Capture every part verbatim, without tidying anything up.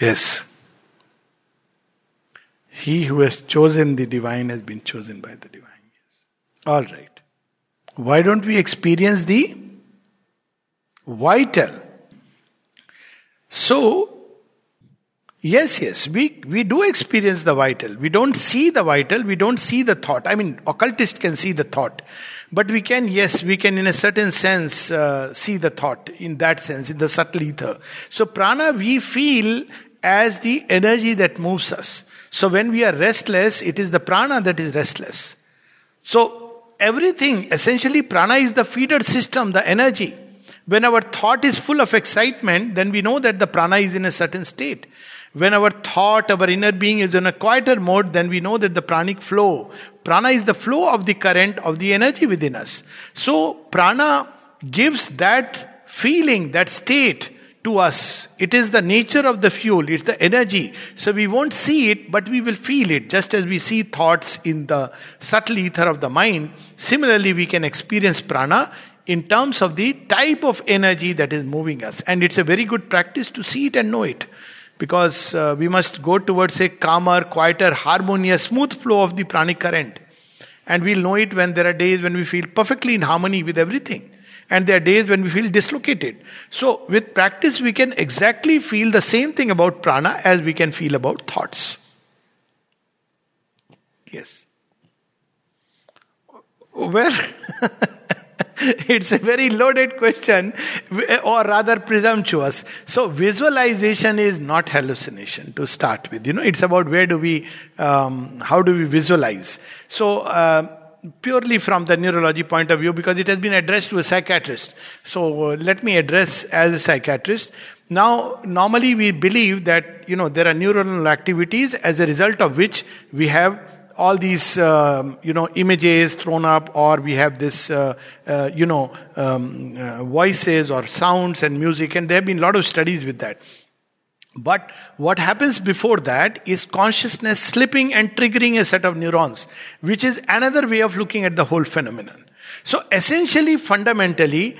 Yes. He who has chosen the divine has been chosen by the divine. Yes. All right. Why don't we experience the vital? So, yes, yes, we, we do experience the vital. We don't see the vital, we don't see the thought. I mean, occultist can see the thought. But we can, yes, we can in a certain sense uh, see the thought, in that sense, in the subtle ether. So prana we feel as the energy that moves us. So when we are restless, it is the prana that is restless. So everything, essentially prana is the feeder system, the energy. When our thought is full of excitement, then we know that the prana is in a certain state. When our thought, our inner being is in a quieter mode, then we know that the pranic flow. Prana is the flow of the current of the energy within us. So prana gives that feeling, that state to us. It is the nature of the fuel, it's the energy. So we won't see it, but we will feel it. Just as we see thoughts in the subtle ether of the mind, similarly we can experience prana in terms of the type of energy that is moving us. And it's a very good practice to see it and know it. Because uh, we must go towards a calmer, quieter, harmonious, smooth flow of the pranic current. And we'll know it when there are days when we feel perfectly in harmony with everything. And there are days when we feel dislocated. So with practice we can exactly feel the same thing about prana as we can feel about thoughts. Yes. Well... It's a very loaded question, or rather presumptuous. So visualization is not hallucination to start with. You know, it's about where do we, um, how do we visualize. So uh, purely from the neurology point of view, because it has been addressed to a psychiatrist. So uh, let me address as a psychiatrist. Now, normally we believe that, you know, there are neuronal activities as a result of which we have all these, um, you know, images thrown up, or we have this, uh, uh, you know, um, uh, voices or sounds and music, and there have been a lot of studies with that. But what happens before that is consciousness slipping and triggering a set of neurons, which is another way of looking at the whole phenomenon. So essentially, fundamentally,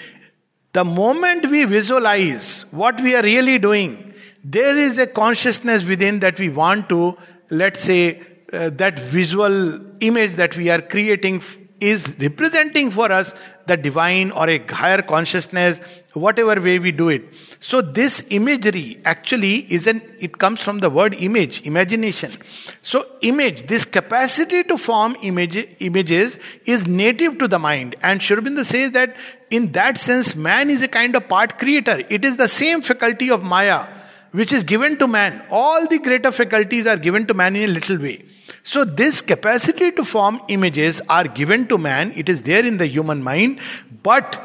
the moment we visualize what we are really doing, there is a consciousness within that we want to, let's say, Uh, that visual image that we are creating f- is representing for us the divine or a higher consciousness, whatever way we do it. So this imagery actually isn't, it comes from the word image, imagination. So image, this capacity to form image, images is native to the mind. And Sri Aurobindo says that in that sense, man is a kind of part creator. It is the same faculty of Maya, which is given to man. All the greater faculties are given to man in a little way. So this capacity to form images are given to man. It is there in the human mind. But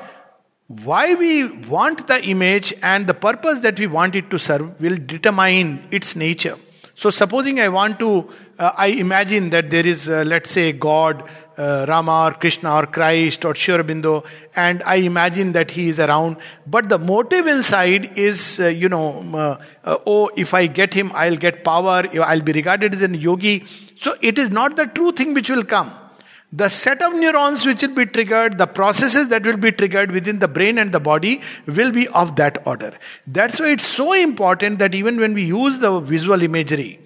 why we want the image and the purpose that we want it to serve will determine its nature. So supposing I want to, uh, I imagine that there is, uh, let's say, God, uh, Rama or Krishna or Christ or Sri Aurobindo, and I imagine that he is around. But the motive inside is, uh, you know, uh, uh, oh, if I get him, I'll get power, I'll be regarded as a yogi. So it is not the true thing which will come. The set of neurons which will be triggered, the processes that will be triggered within the brain and the body will be of that order. That's why it's so important that even when we use the visual imagery,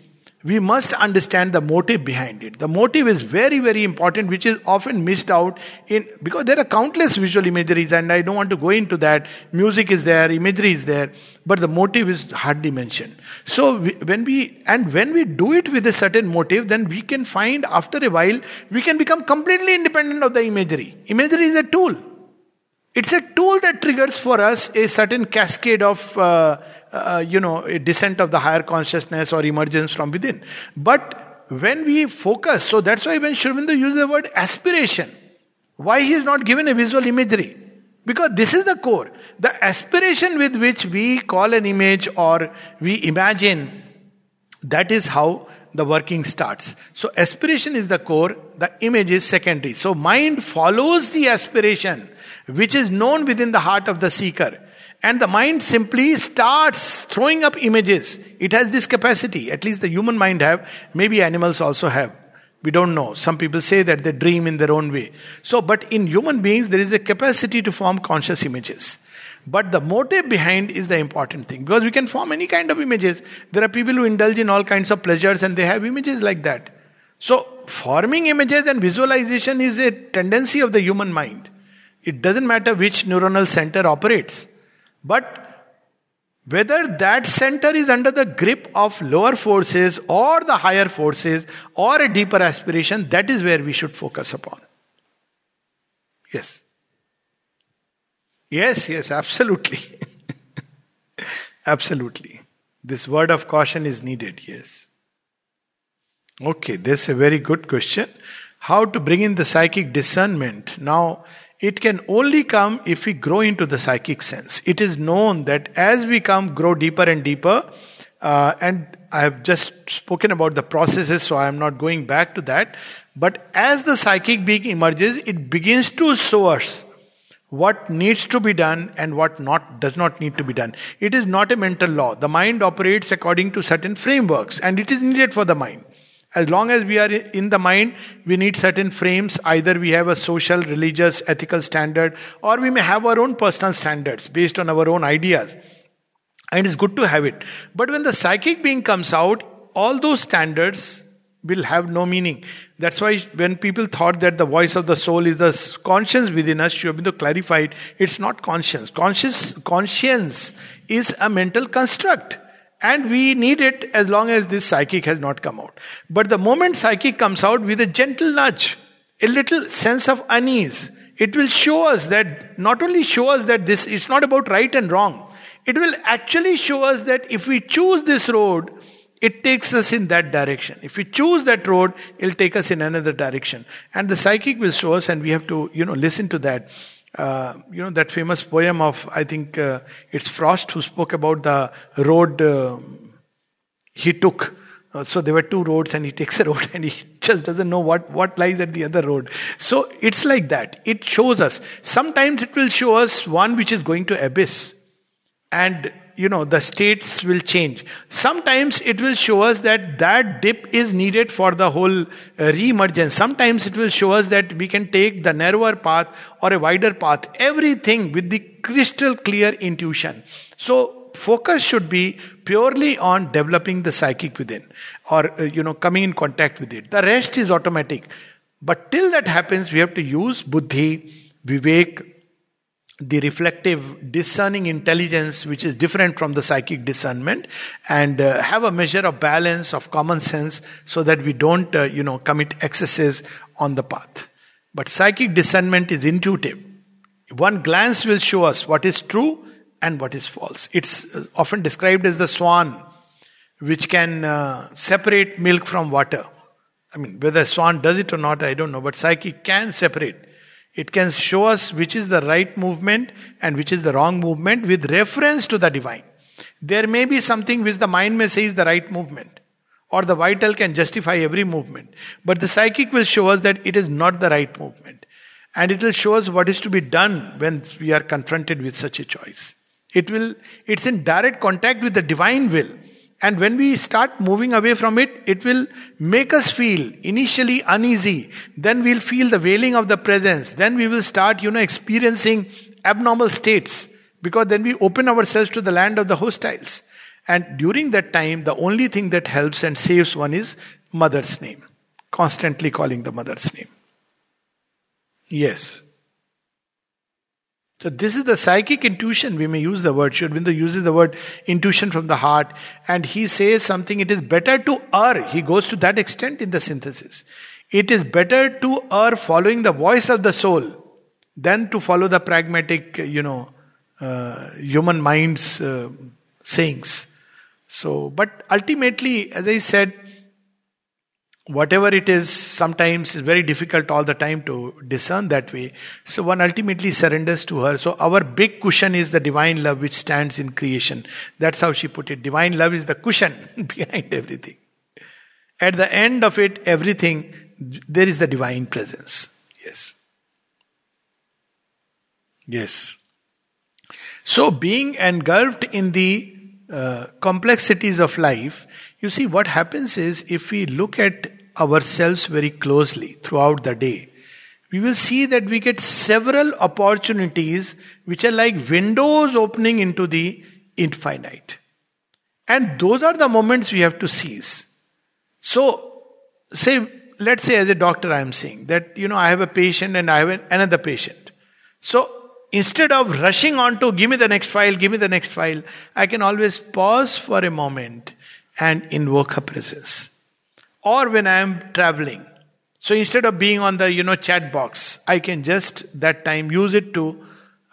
we must understand the motive behind it. The motive is very, very important, which is often missed out in, because there are countless visual imageries and I don't want to go into that. Music is there, imagery is there, but the motive is hardly mentioned. So we, when we, and when we do it with a certain motive, then we can find after a while, we can become completely independent of the imagery. Imagery is a tool. It's a tool that triggers for us a certain cascade of, uh, uh, you know, a descent of the higher consciousness or emergence from within. But when we focus, so that's why when Sri Aurobindo uses the word aspiration, why he is not given a visual imagery? Because this is the core. The aspiration with which we call an image or we imagine, that is how the working starts. So aspiration is the core, the image is secondary. So mind follows the aspiration, which is known within the heart of the seeker. And the mind simply starts throwing up images. It has this capacity, at least the human mind have, maybe animals also have. We don't know. Some people say that they dream in their own way. So, but in human beings, there is a capacity to form conscious images. But the motive behind is the important thing. Because we can form any kind of images. There are people who indulge in all kinds of pleasures and they have images like that. So, forming images and visualization is a tendency of the human mind. It doesn't matter which neuronal center operates. But whether that center is under the grip of lower forces or the higher forces or a deeper aspiration, that is where we should focus upon. Yes. Yes, yes, absolutely. Absolutely. This word of caution is needed, yes. Okay, this is a very good question. How to bring in the psychic discernment? Now, it can only come if we grow into the psychic sense. It is known that as we come, grow deeper and deeper, uh, and I have just spoken about the processes, so I am not going back to that. But as the psychic being emerges, it begins to source what needs to be done and what not does not need to be done. It is not a mental law. The mind operates according to certain frameworks, and it is needed for the mind. As long as we are in the mind, we need certain frames. Either we have a social, religious, ethical standard, or we may have our own personal standards based on our own ideas. And it's good to have it. But when the psychic being comes out, all those standards will have no meaning. That's why when people thought that the voice of the soul is the conscience within us, Sri Aurobindo clarified, it's not conscience. Conscious, conscience is a mental construct. And we need it as long as this psychic has not come out. But the moment psychic comes out with a gentle nudge, a little sense of unease, it will show us that, not only show us that this is not about right and wrong, it will actually show us that if we choose this road, it takes us in that direction. If we choose that road, it will take us in another direction. And the psychic will show us, and we have to, you know, listen to that. Uh, you know, that famous poem of, I think uh, it's Frost who spoke about the road um, he took. Uh, so there were two roads and he takes a road and he just doesn't know what, what lies at the other road. So it's like that. It shows us. Sometimes it will show us one which is going to abyss. And, you know, the states will change. Sometimes it will show us that that dip is needed for the whole uh, re-emergence. Sometimes it will show us that we can take the narrower path or a wider path. Everything with the crystal clear intuition. So focus should be purely on developing the psychic within or, uh, you know, coming in contact with it. The rest is automatic. But till that happens, we have to use buddhi, vivek, the reflective, discerning intelligence, which is different from the psychic discernment, and uh, have a measure of balance, of common sense, so that we don't, uh, you know, commit excesses on the path. But psychic discernment is intuitive. One glance will show us what is true and what is false. It's often described as the swan, which can uh, separate milk from water. I mean, whether swan does it or not, I don't know, but psychic can separate. It can show us which is the right movement and which is the wrong movement with reference to the divine. There may be something which the mind may say is the right movement, or the vital can justify every movement. But the psychic will show us that it is not the right movement. And it will show us what is to be done when we are confronted with such a choice. It will, it's in direct contact with the divine will. And when we start moving away from it, it will make us feel initially uneasy. Then we'll feel the veiling of the presence. Then we will start, you know, experiencing abnormal states. Because then we open ourselves to the land of the hostiles. And during that time, the only thing that helps and saves one is Mother's name. Constantly calling the Mother's name. Yes. So this is the psychic intuition. We may use the word. Sri Aurobindo uses the word intuition from the heart. And he says something, it is better to err. He goes to that extent in the synthesis. It is better to err following the voice of the soul than to follow the pragmatic, you know, uh, human mind's uh, sayings. So, but ultimately, as I said, whatever it is, sometimes is very difficult all the time to discern that way. So one ultimately surrenders to her. So our big cushion is the divine love which stands in creation. That's how she put it. Divine love is the cushion behind everything. At the end of it, everything, there is the divine presence. Yes. Yes. So being engulfed in the uh, complexities of life, you see, what happens is, if we look at ourselves very closely throughout the day, we will see that we get several opportunities which are like windows opening into the infinite. And those are the moments we have to seize. So, say, let's say as a doctor I am saying that, you know, I have a patient and I have another patient. So, instead of rushing on to give me the next file, give me the next file, I can always pause for a moment and invoke her presence. Or when I am traveling. So instead of being on the, you know, chat box, I can just that time use it to,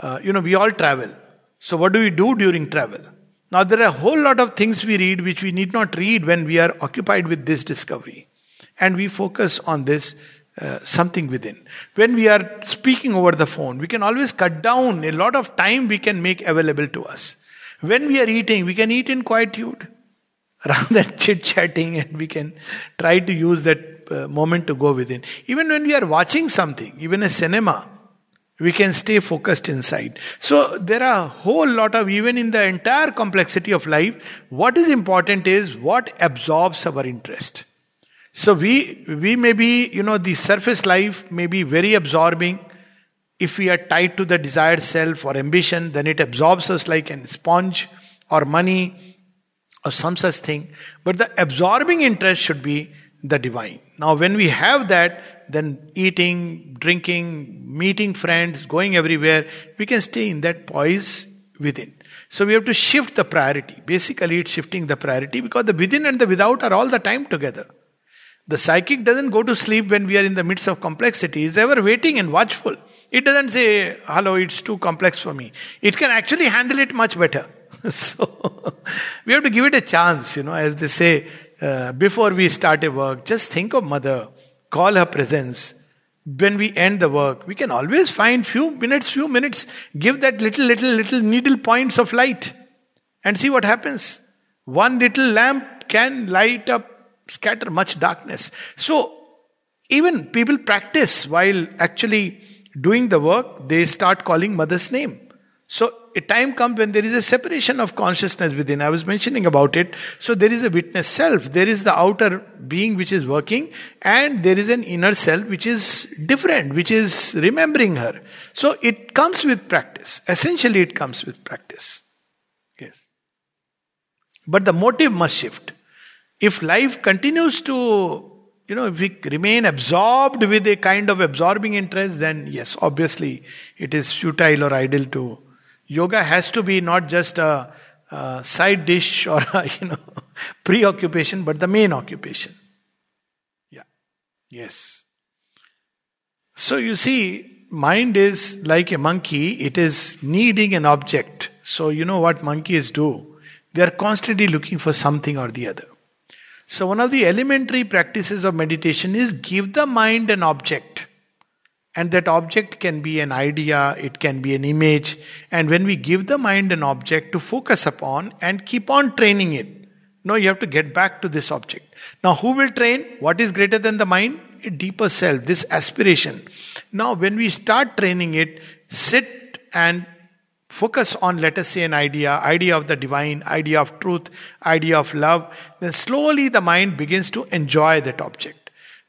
uh, you know, we all travel. So what do we do during travel? Now there are a whole lot of things we read which we need not read when we are occupied with this discovery. And we focus on this uh, something within. When we are speaking over the phone, we can always cut down a lot of time we can make available to us. When we are eating, we can eat in quietude. Rather than chit-chatting, and we can try to use that uh, moment to go within. Even when we are watching something, even a cinema, we can stay focused inside. So there are a whole lot of, even in the entire complexity of life, what is important is what absorbs our interest. So we we may be, you know, the surface life may be very absorbing. If we are tied to the desired self or ambition, then it absorbs us like a sponge or money, or some such thing, but the absorbing interest should be the divine. Now when we have that, then eating, drinking, meeting friends, going everywhere, we can stay in that poise within. So we have to shift the priority. Basically it's shifting the priority because the within and the without are all the time together. The psychic doesn't go to sleep when we are in the midst of complexity. It's ever waiting and watchful. It doesn't say, hello, it's too complex for me. It can actually handle it much better. So, we have to give it a chance, you know, as they say, uh, before we start a work, just think of Mother, call her presence. When we end the work, we can always find few minutes, few minutes, give that little, little, little needle points of light and see what happens. One little lamp can light up, scatter much darkness. So, even people practice while actually doing the work, they start calling Mother's name. So, a time comes when there is a separation of consciousness within. I was mentioning about it. So there is a witness self. There is the outer being which is working, and there is an inner self which is different, which is remembering her. So it comes with practice. Essentially it comes with practice. Yes. But the motive must shift. If life continues to, you know, if we remain absorbed with a kind of absorbing interest, then yes, obviously it is futile or idle to. Yoga has to be not just a, a side dish or a, you know, preoccupation, but the main occupation. Yeah. Yes. So you see, mind is like a monkey. It is needing an object. So you know what monkeys do? They are constantly looking for something or the other. So one of the elementary practices of meditation is give the mind an object. And that object can be an idea, it can be an image. And when we give the mind an object to focus upon and keep on training it, no, you have to get back to this object. Now who will train? What is greater than the mind? A deeper self, this aspiration. Now when we start training it, sit and focus on, let us say, an idea, idea of the divine, idea of truth, idea of love. Then slowly the mind begins to enjoy that object.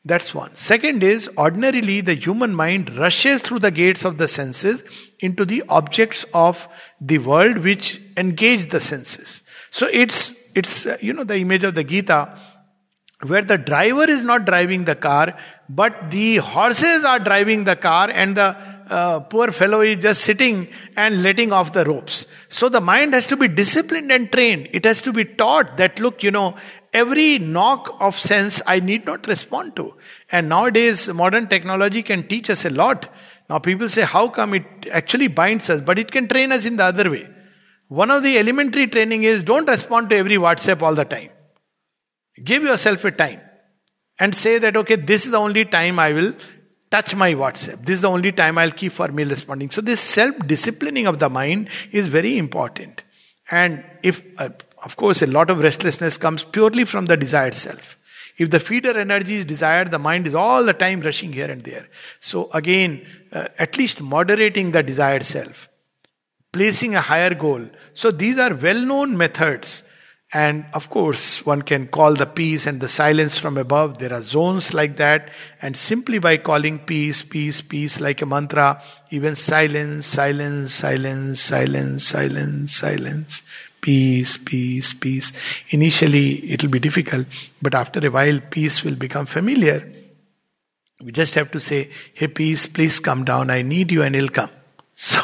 That's one. Second is, ordinarily the human mind rushes through the gates of the senses into the objects of the world which engage the senses. So it's, it's you know, the image of the Gita where the driver is not driving the car, but the horses are driving the car and the uh, poor fellow is just sitting and letting off the ropes. So the mind has to be disciplined and trained. It has to be taught that, look, you know, every knock of sense I need not respond to. And nowadays, modern technology can teach us a lot. Now people say, how come it actually binds us? But it can train us in the other way. One of the elementary training is, don't respond to every WhatsApp all the time. Give yourself a time. And say that, okay, this is the only time I will touch my WhatsApp. This is the only time I'll keep for mail responding. So this self-disciplining of the mind is very important. And if... Uh, Of course, a lot of restlessness comes purely from the desired self. If the feeder energy is desired, the mind is all the time rushing here and there. So again, uh, at least moderating the desired self, placing a higher goal. So these are well-known methods. And of course, one can call the peace and the silence from above. There are zones like that. And simply by calling peace, peace, peace like a mantra, even silence, silence, silence, silence, silence, silence, peace, peace, peace. Initially, it will be difficult, but after a while, peace will become familiar. We just have to say, hey, peace, please come down. I need you and it'll come. So,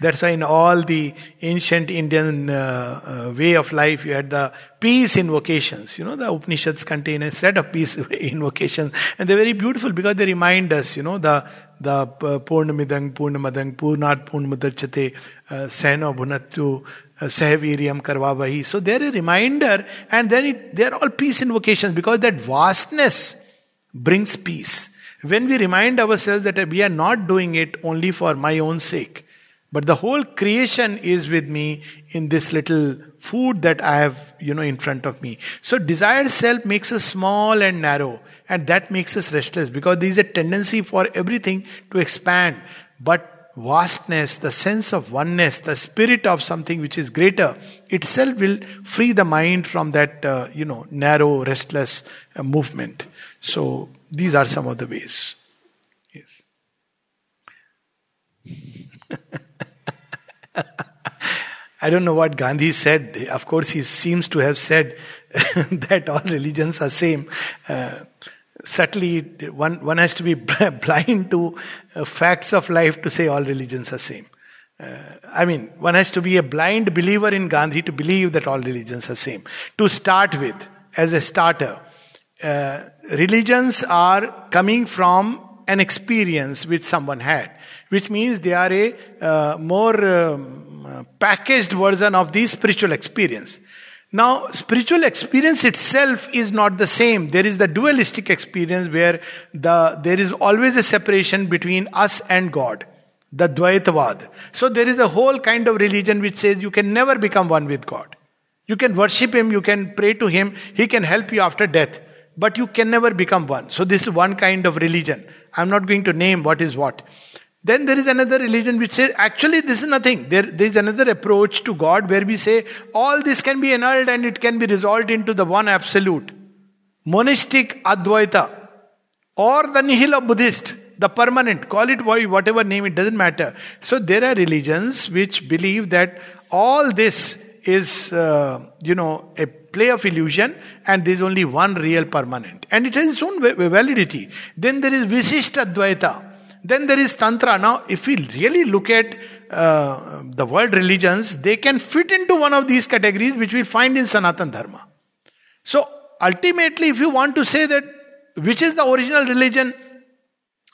that's why in all the ancient Indian uh, uh, way of life, you had the peace invocations. You know, the Upanishads contain a set of peace invocations. And they're very beautiful because they remind us, you know, the the uh, Purnamidang, Purnamadang, Purnat, Purnamudrachate, uh, Saino, Bhunattu, uh, Sahviriam, Karwa. So they're a reminder, and then it, they're all peace invocations because that vastness brings peace. When we remind ourselves that we are not doing it only for my own sake, but the whole creation is with me in this little food that I have, you know, in front of me. So desired self makes us small and narrow, and that makes us restless because there is a tendency for everything to expand. But vastness, the sense of oneness, the spirit of something which is greater itself will free the mind from that, uh, you know, narrow, restless uh, movement. So these are some of the ways. Yes. I don't know what Gandhi said. Of course, he seems to have said that all religions are same. Uh, subtly, one, one has to be blind to uh, facts of life to say all religions are same. Uh, I mean, one has to be a blind believer in Gandhi to believe that all religions are same. To start with, as a starter, Uh, religions are coming from an experience which someone had, which means they are a uh, more um, packaged version of the spiritual experience. Now, spiritual experience itself is not the same. There is the dualistic experience where the there is always a separation between us and God, the Dvaitavad. So there is a whole kind of religion which says you can never become one with God. You can worship Him, you can pray to Him, He can help you after death. But you can never become one. So this is one kind of religion. I'm not going to name what is what. Then there is another religion which says, actually this is nothing. There, there is another approach to God where we say, all this can be annulled and it can be resolved into the one absolute. Monistic Advaita. Or the Nihil of Buddhist. The permanent. Call it whatever name, it doesn't matter. So there are religions which believe that all this is, uh, you know, a play of illusion, and there is only one real permanent. And it has its own validity. Then there is Vishisht Advaita. Then there is Tantra. Now, if we really look at uh, the world religions, they can fit into one of these categories which we find in Sanatan Dharma. So, ultimately, if you want to say that which is the original religion,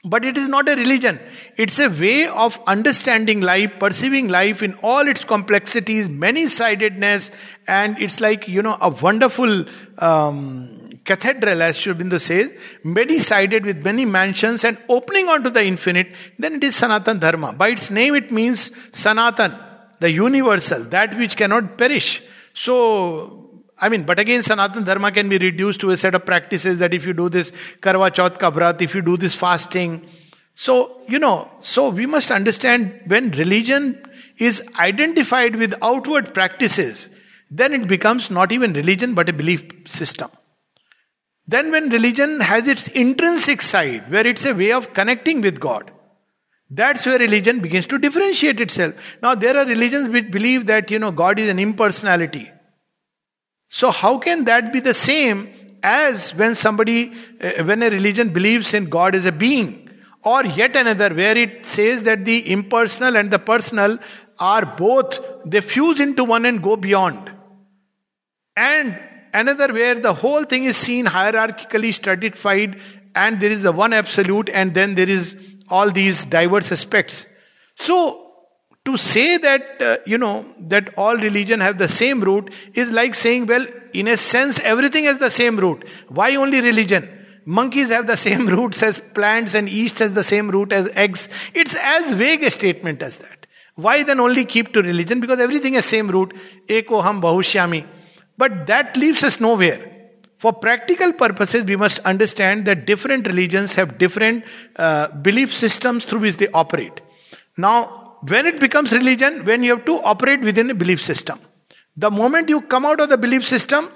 but it is not a religion. It's a way of understanding life, perceiving life in all its complexities, many-sidedness, and it's like, you know, a wonderful um, cathedral, as Sri Aurobindo says, many-sided with many mansions and opening onto the infinite. Then it is Sanatan Dharma. By its name, it means Sanatan, the universal, that which cannot perish. So, I mean, but again, Sanatan Dharma can be reduced to a set of practices that if you do this Karwa Chauth ka vrat, if you do this fasting. So, you know, so we must understand when religion is identified with outward practices, then it becomes not even religion but a belief system. Then when religion has its intrinsic side, where it's a way of connecting with God, that's where religion begins to differentiate itself. Now, there are religions which believe that, you know, God is an impersonality. So how can that be the same as when somebody, uh, when a religion believes in God as a being? Or yet another where it says that the impersonal and the personal are both, they fuse into one and go beyond. And another where the whole thing is seen hierarchically stratified and there is the one absolute and then there is all these diverse aspects. So, to say that, uh, you know, that all religion have the same root is like saying, well, in a sense, everything has the same root. Why only religion? Monkeys have the same roots as plants and yeast has the same root as eggs. It's as vague a statement as that. Why then only keep to religion? Because everything has same root. Eko ham bahushyami. But that leaves us nowhere. For practical purposes, we must understand that different religions have different uh, belief systems through which they operate. Now, when it becomes religion, when you have to operate within a belief system. The moment you come out of the belief system,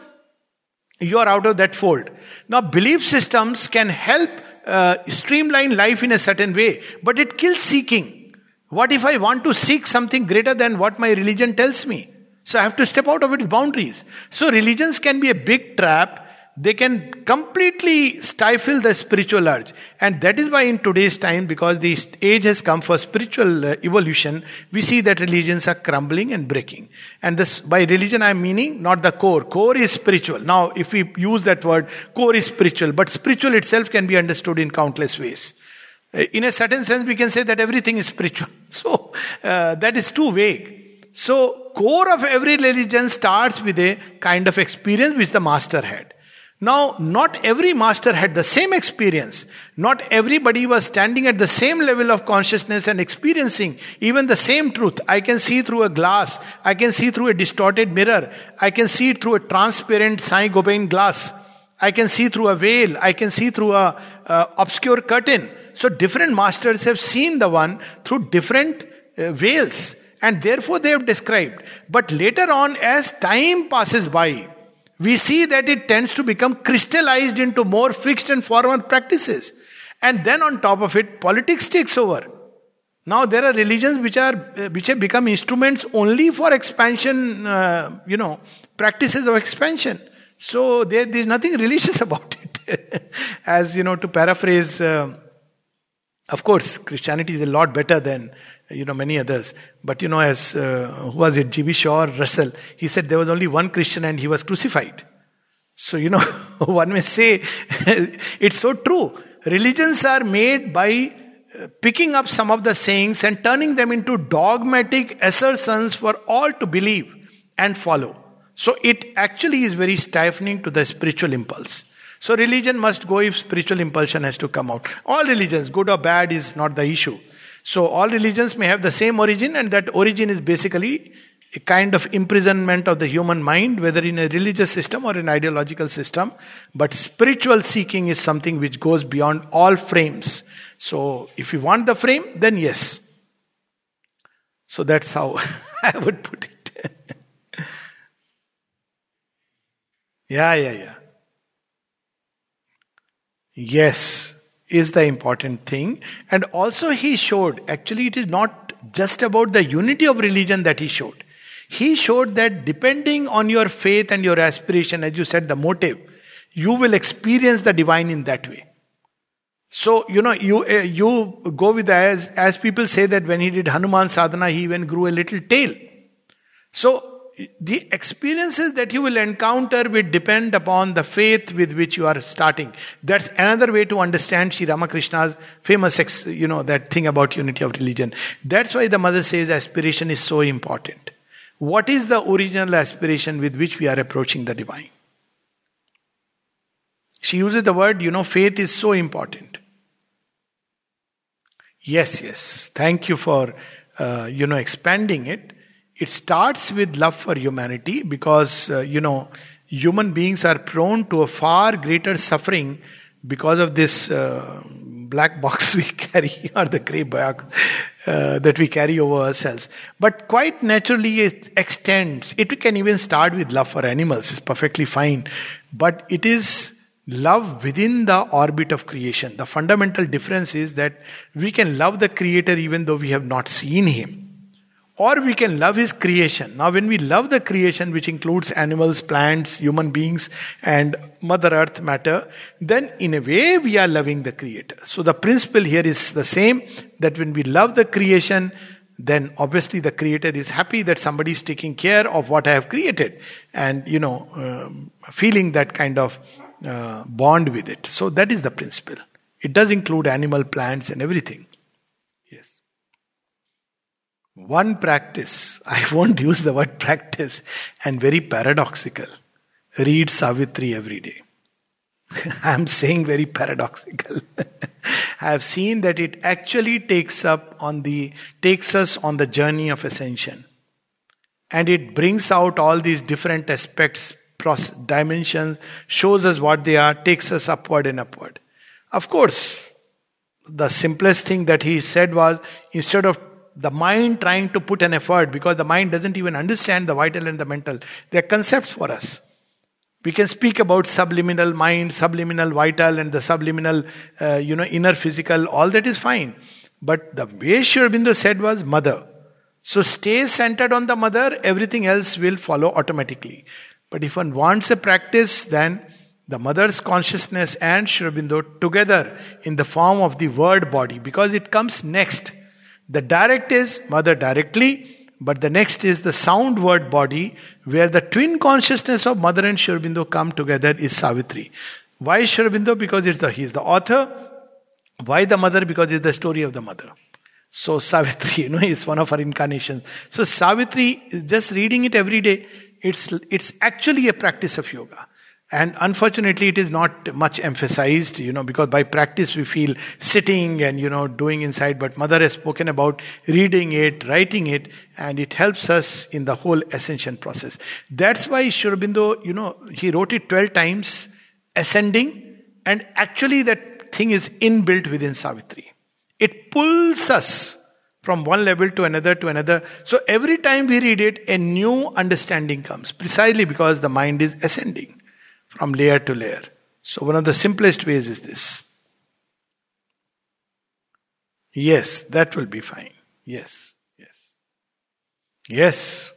you are out of that fold. Now, belief systems can help uh, streamline life in a certain way, but it kills seeking. What if I want to seek something greater than what my religion tells me? So I have to step out of its boundaries. So religions can be a big trap. They can completely stifle the spiritual urge. And that is why in today's time, because the age has come for spiritual evolution, we see that religions are crumbling and breaking. And this, by religion I am meaning not the core. Core is spiritual. Now if we use that word, core is spiritual. But spiritual itself can be understood in countless ways. In a certain sense we can say that everything is spiritual. So uh, that is too vague. So core of every religion starts with a kind of experience which the master had. Now, not every master had the same experience. Not everybody was standing at the same level of consciousness and experiencing even the same truth. I can see through a glass. I can see through a distorted mirror. I can see through a transparent Saint-Gobain glass. I can see through a veil. I can see through a uh, obscure curtain. So different masters have seen the one through different uh, veils. And therefore they have described. But later on, as time passes by, we see that it tends to become crystallized into more fixed and formal practices. And then on top of it, politics takes over. Now there are religions which are which have become instruments only for expansion, uh, you know, practices of expansion. So there is nothing religious about it. As you know, to paraphrase, uh, of course, Christianity is a lot better than you know many others, but you know as uh, who was it, G B Shaw or Russell, he said there was only one Christian and he was crucified. So you know one may say it's so true. Religions are made by picking up some of the sayings and turning them into dogmatic assertions for all to believe and follow. So it actually is very stifling to the spiritual impulse. So religion must go if spiritual impulsion has to come out. All religions, good or bad, is not the issue. So all religions may have the same origin, and that origin is basically a kind of imprisonment of the human mind, whether in a religious system or an ideological system. But spiritual seeking is something which goes beyond all frames. So if you want the frame, then yes. So that's how I would put it. yeah, yeah, yeah. Yes. Is the important thing. And also he showed, actually it is not just about the unity of religion that he showed. He showed that depending on your faith and your aspiration, as you said, the motive, you will experience the divine in that way. So, you know, you uh, you go with the, as, as people say that when he did Hanuman Sadhana, he even grew a little tail. So, the experiences that you will encounter will depend upon the faith with which you are starting. That's another way to understand Sri Ramakrishna's famous, ex, you know, that thing about unity of religion. That's why the mother says aspiration is so important. What is the original aspiration with which we are approaching the divine? She uses the word, you know, faith is so important. Yes, yes. Thank you for, uh, you know, expanding it. It starts with love for humanity because, uh, you know, human beings are prone to a far greater suffering because of this uh, black box we carry or the grey box uh, that we carry over ourselves. But quite naturally it extends. It can even start with love for animals. It's perfectly fine. But it is love within the orbit of creation. The fundamental difference is that we can love the Creator even though we have not seen Him. Or we can love His creation. Now when we love the creation, which includes animals, plants, human beings and Mother Earth matter, then in a way we are loving the Creator. So the principle here is the same, that when we love the creation, then obviously the Creator is happy that somebody is taking care of what I have created and you know, um, feeling that kind of uh, bond with it. So that is the principle. It does include animal, plants and everything. One practice, I won't use the word practice, and very paradoxical. Read Savitri every day. I'm saying very paradoxical. I have seen that it actually takes up on the takes us on the journey of ascension. And it brings out all these different aspects, process, dimensions, shows us what they are, takes us upward and upward. Of course, the simplest thing that he said was, instead of the mind trying to put an effort, because the mind doesn't even understand the vital and the mental. They are concepts for us. We can speak about subliminal mind, subliminal vital, and the subliminal, uh, you know, inner physical. All that is fine. But the way Sri Aurobindo said was mother. So stay centered on the mother, everything else will follow automatically. But if one wants a practice, then the mother's consciousness and Sri Aurobindo together in the form of the word body, because it comes next. The direct is mother directly, but the next is the sound word body, where the twin consciousness of mother and Sri Aurobindo come together is Savitri. Why Sri Aurobindo? Because it's the, he's the author. Why the mother? Because it's the story of the mother. So Savitri, you know, is one of her incarnations. So Savitri, just reading it every day, it's, it's actually a practice of yoga. And unfortunately, it is not much emphasized, you know, because by practice we feel sitting and, you know, doing inside. But Mother has spoken about reading it, writing it, and it helps us in the whole ascension process. That's why Sri Aurobindo, you know, he wrote it twelve times, ascending, and actually that thing is inbuilt within Savitri. It pulls us from one level to another to another. So every time we read it, a new understanding comes, precisely because the mind is ascending from layer to layer. So one of the simplest ways is this. Yes, that will be fine. Yes, yes. Yes.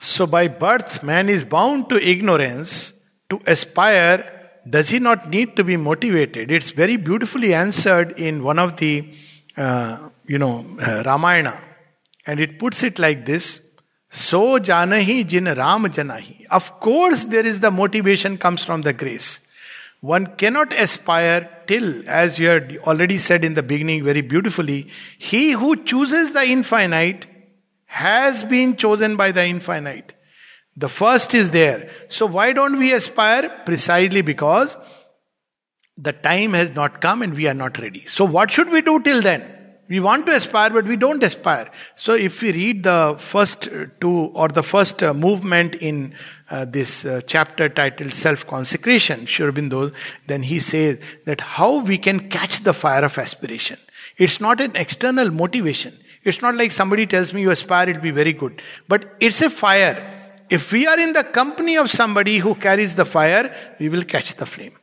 So by birth, man is bound to ignorance. To aspire, does he not need to be motivated? It's very beautifully answered in one of the, uh, you know, uh, Ramayana. And it puts it like this. So janahi jin ram janahi. Of course there is the motivation comes from the grace. One cannot aspire till, as you had already said in the beginning very beautifully, he who chooses the infinite has been chosen by the infinite. The first is there. So why don't we aspire? Precisely because the time has not come and we are not ready. So what should we do till then? We want to aspire, but we don't aspire. So if we read the first two or the first uh, movement in uh, this uh, chapter titled Self-Consecration, Sri Aurobindo, then he says that how we can catch the fire of aspiration. It's not an external motivation. It's not like somebody tells me you aspire, it'll be very good. But it's a fire. If we are in the company of somebody who carries the fire, we will catch the flame.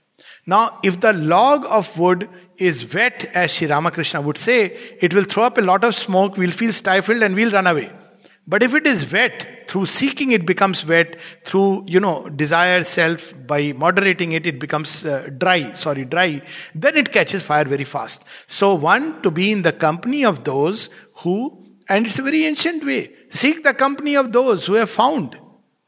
Now, if the log of wood is wet, as Sri Ramakrishna would say, it will throw up a lot of smoke, we'll feel stifled and we'll run away. But if it is wet, through seeking it becomes wet, through, you know, desire self, by moderating it, it becomes uh, dry, sorry, dry, then it catches fire very fast. So one, to be in the company of those who, and it's a very ancient way, seek the company of those who have found,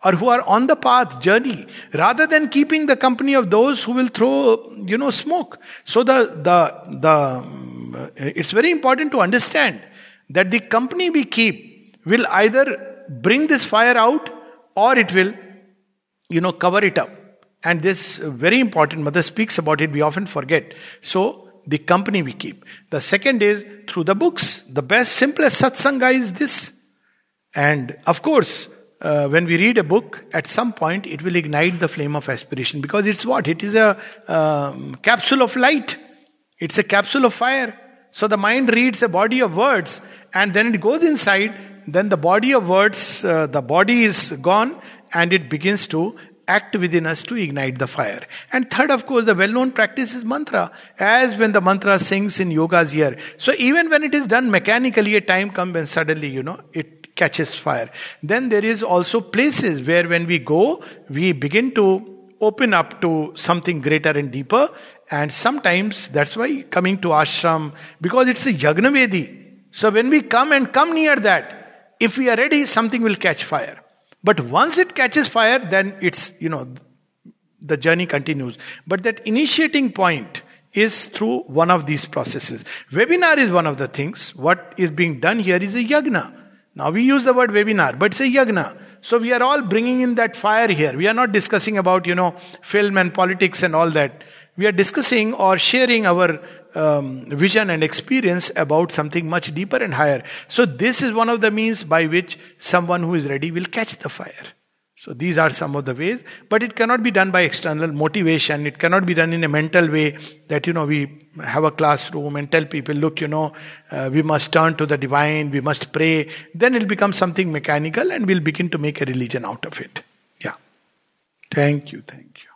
or who are on the path, journey, rather than keeping the company of those who will throw, you know, smoke. So the the the it's very important to understand that the company we keep will either bring this fire out or it will, you know, cover it up. And this very important, Mother speaks about it, we often forget. So the company we keep. The second is through the books. The best, simplest satsanga is this. And of course, Uh, when we read a book, at some point it will ignite the flame of aspiration, because it's what? It is a um, capsule of light. It's a capsule of fire. So the mind reads a body of words and then it goes inside. Then the body of words, uh, the body is gone and it begins to act within us to ignite the fire. And third, of course, the well-known practice is mantra, as when the mantra sings in yoga's ear. So even when it is done mechanically, a time comes when suddenly, you know, it catches fire. Then there is also places where when we go, we begin to open up to something greater and deeper. And sometimes that's why coming to ashram, because it's a yagnavedi. So when we come and come near that, if we are ready, something will catch fire. But once it catches fire, then it's, you know, the journey continues. But that initiating point is through one of these processes. Webinar is one of the things. What is being done here is a yagna. Now we use the word webinar, but it's a yagna. So we are all bringing in that fire here. We are not discussing about, you know, film and politics and all that. We are discussing or sharing our um, vision and experience about something much deeper and higher. So this is one of the means by which someone who is ready will catch the fire. So these are some of the ways, but it cannot be done by external motivation. It cannot be done in a mental way that, you know, we have a classroom and tell people, look, you know, uh, we must turn to the divine, we must pray. Then it will become something mechanical and we'll begin to make a religion out of it. Yeah. Thank you, thank you.